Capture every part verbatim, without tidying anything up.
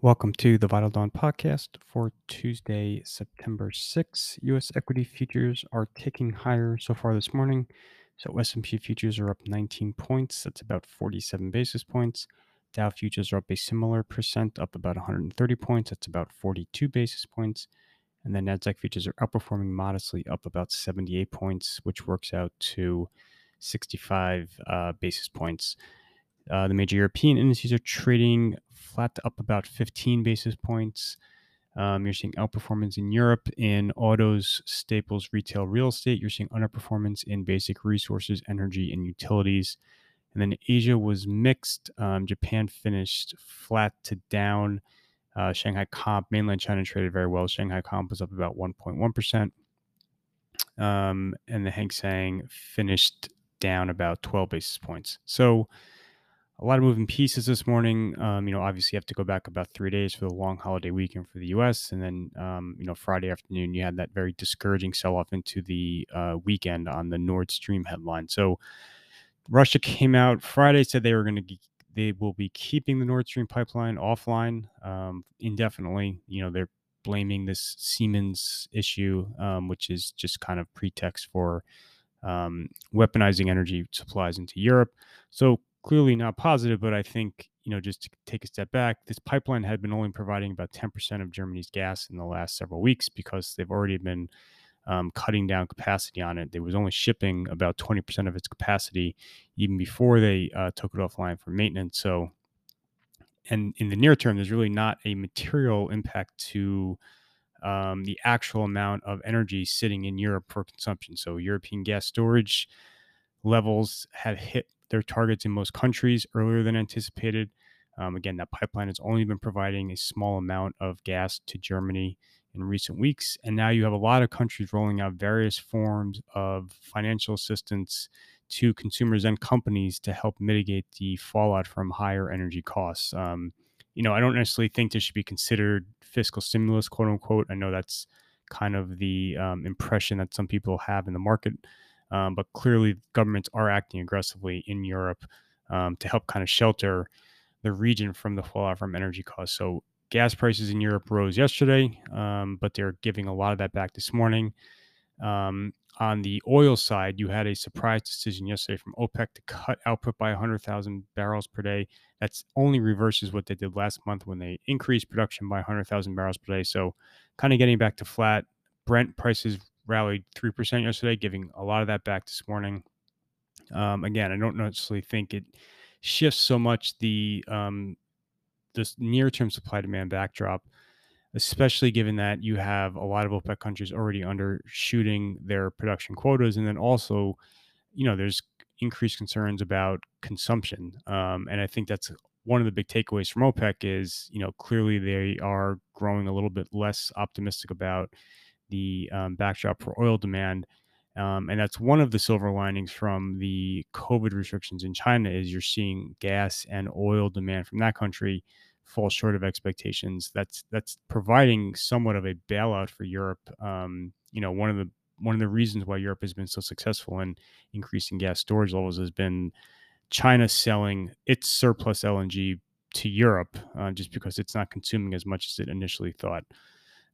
Welcome to the Vital Dawn podcast for Tuesday, September sixth. U S equity futures are ticking higher so far this morning. So S and P futures are up nineteen points. That's about forty-seven basis points. Dow futures are up a similar percent, up about one hundred thirty points. That's about forty-two basis points. And then Nasdaq futures are outperforming modestly, up about seventy-eight points, which works out to sixty-five uh, basis points. Uh, the major European indices are trading flat to up about fifteen basis points. Um, you're seeing outperformance in Europe in autos, staples, retail, real estate. You're seeing underperformance in basic resources, energy, and utilities. And then Asia was mixed. Um, Japan finished flat to down. Uh, Shanghai Comp, mainland China traded very well. Shanghai Comp was up about one point one percent. Um, and the Hang Seng finished down about twelve basis points. So a lot of moving pieces this morning. Um, you know, obviously, you have to go back about three days for the long holiday weekend for the U S And then, um, you know, Friday afternoon, you had that very discouraging sell-off into the uh, weekend on the Nord Stream headline. So Russia came out Friday, said they were going to, they will be keeping the Nord Stream pipeline offline um, indefinitely. You know, they're blaming this Siemens issue, um, which is just kind of pretext for um, weaponizing energy supplies into Europe. So clearly not positive, but I think, you know, just to take a step back, this pipeline had been only providing about ten percent of Germany's gas in the last several weeks because they've already been um, cutting down capacity on it. They was only shipping about twenty percent of its capacity even before they uh, took it offline for maintenance. So, and in the near term, there's really not a material impact to um, the actual amount of energy sitting in Europe for consumption. So European gas storage levels have hit their targets in most countries earlier than anticipated. Um, again, that pipeline has only been providing a small amount of gas to Germany in recent weeks. And now you have a lot of countries rolling out various forms of financial assistance to consumers and companies to help mitigate the fallout from higher energy costs. Um, you know, I don't necessarily think this should be considered fiscal stimulus, quote unquote. I know that's kind of the um, impression that some people have in the market. Um, but clearly, governments are acting aggressively in Europe um, to help kind of shelter the region from the fallout from energy costs. So gas prices in Europe rose yesterday, um, but they're giving a lot of that back this morning. Um, on the oil side, you had a surprise decision yesterday from OPEC to cut output by one hundred thousand barrels per day. That's only reverses what they did last month when they increased production by one hundred thousand barrels per day. So kind of getting back to flat. Brent prices rallied three percent yesterday, giving a lot of that back this morning. Um, again, I don't necessarily think it shifts so much the um, this near-term supply-demand backdrop, especially given that you have a lot of OPEC countries already undershooting their production quotas. And then also, you know, there's increased concerns about consumption. Um, and I think that's one of the big takeaways from OPEC is, you know, clearly they are growing a little bit less optimistic about the um, backdrop for oil demand. Um, and that's one of the silver linings from the COVID restrictions in China is you're seeing gas and oil demand from that country fall short of expectations. That's that's providing somewhat of a bailout for Europe. Um, you know, one of the one of the reasons why Europe has been so successful in increasing gas storage levels has been China selling its surplus L N G to Europe uh, just because it's not consuming as much as it initially thought.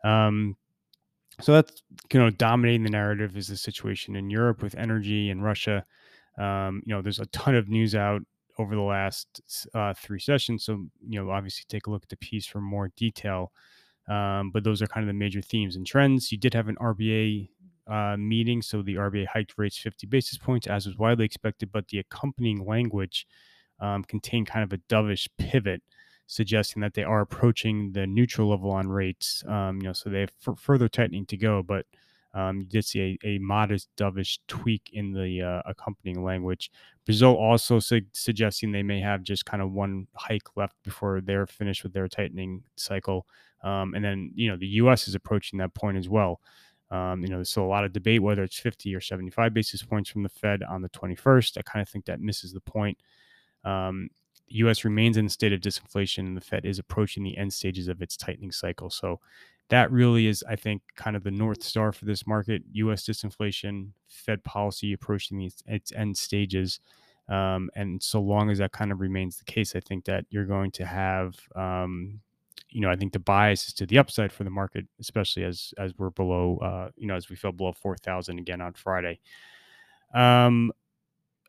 Um, So that's, you know, dominating the narrative is the situation in Europe with energy and Russia. Um, you know, there's a ton of news out over the last uh, three sessions. So, you know, obviously take a look at the piece for more detail. Um, but those are kind of the major themes and trends. You did have an R B A uh, meeting. So the R B A hiked rates fifty basis points, as was widely expected. But the accompanying language um, contained kind of a dovish pivot, suggesting that they are approaching the neutral level on rates, um, you know, so they have f- further tightening to go. But um, you did see a, a modest dovish tweak in the uh, accompanying language. Brazil also su- suggesting they may have just kind of one hike left before they're finished with their tightening cycle. Um, and then, you know, the U S is approaching that point as well. Um, you know, there's still a lot of debate whether it's fifty or seventy-five basis points from the Fed on the twenty-first. I kind of think that misses the point. Um, The U S remains in a state of disinflation, and the Fed is approaching the end stages of its tightening cycle. So that really is, I think, kind of the North Star for this market. U S disinflation, Fed policy approaching its, its end stages. Um, and so long as that kind of remains the case, I think that you're going to have, um, you know, I think the bias is to the upside for the market, especially as as we're below, uh, you know, as we fell below four thousand again on Friday. Um,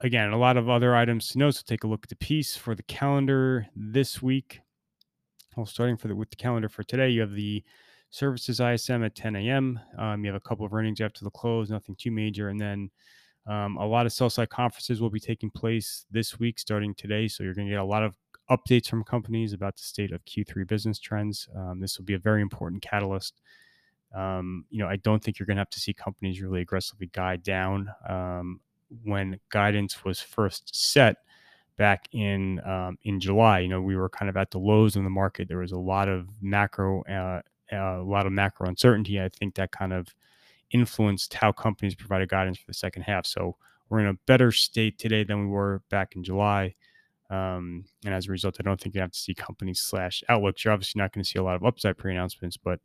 again, a lot of other items to know. So take a look at the piece for the calendar this week. Well, starting for the, with the calendar for today, you have the services I S M at ten a.m. Um, you have a couple of earnings after the close, nothing too major. And then um, a lot of sell-side conferences will be taking place this week starting today. So you're going to get a lot of updates from companies about the state of Q three business trends. Um, this will be a very important catalyst. Um, you know, I don't think you're going to have to see companies really aggressively guide down. Um, when guidance was first set back in um, in July, you know, we were kind of at the lows in the market. There was a lot of macro, uh, a lot of macro uncertainty. I think that kind of influenced how companies provided guidance for the second half. So we're in a better state today than we were back in July. Um, and as a result, I don't think you have to see companies slash outlooks. You're obviously not going to see a lot of upside pre-announcements, but,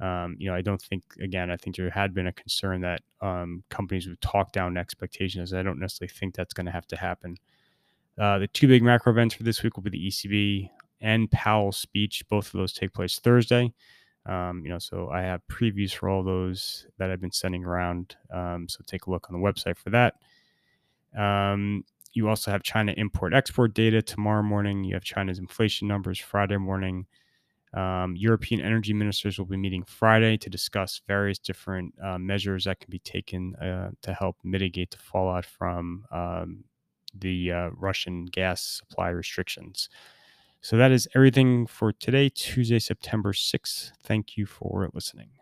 um, you know, I don't think, again, I think there had been a concern that um, companies would talk down expectations. I don't necessarily think that's going to have to happen. Uh, the two big macro events for this week will be the E C B and Powell's speech. Both of those take place Thursday. Um, you know, so I have previews for all those that I've been sending around. Um, so take a look on the website for that. Um, You also have China import-export data tomorrow morning. You have China's inflation numbers Friday morning. Um, European energy ministers will be meeting Friday to discuss various different uh, measures that can be taken uh, to help mitigate the fallout from um, the uh, Russian gas supply restrictions. So that is everything for today, Tuesday, September sixth. Thank you for listening.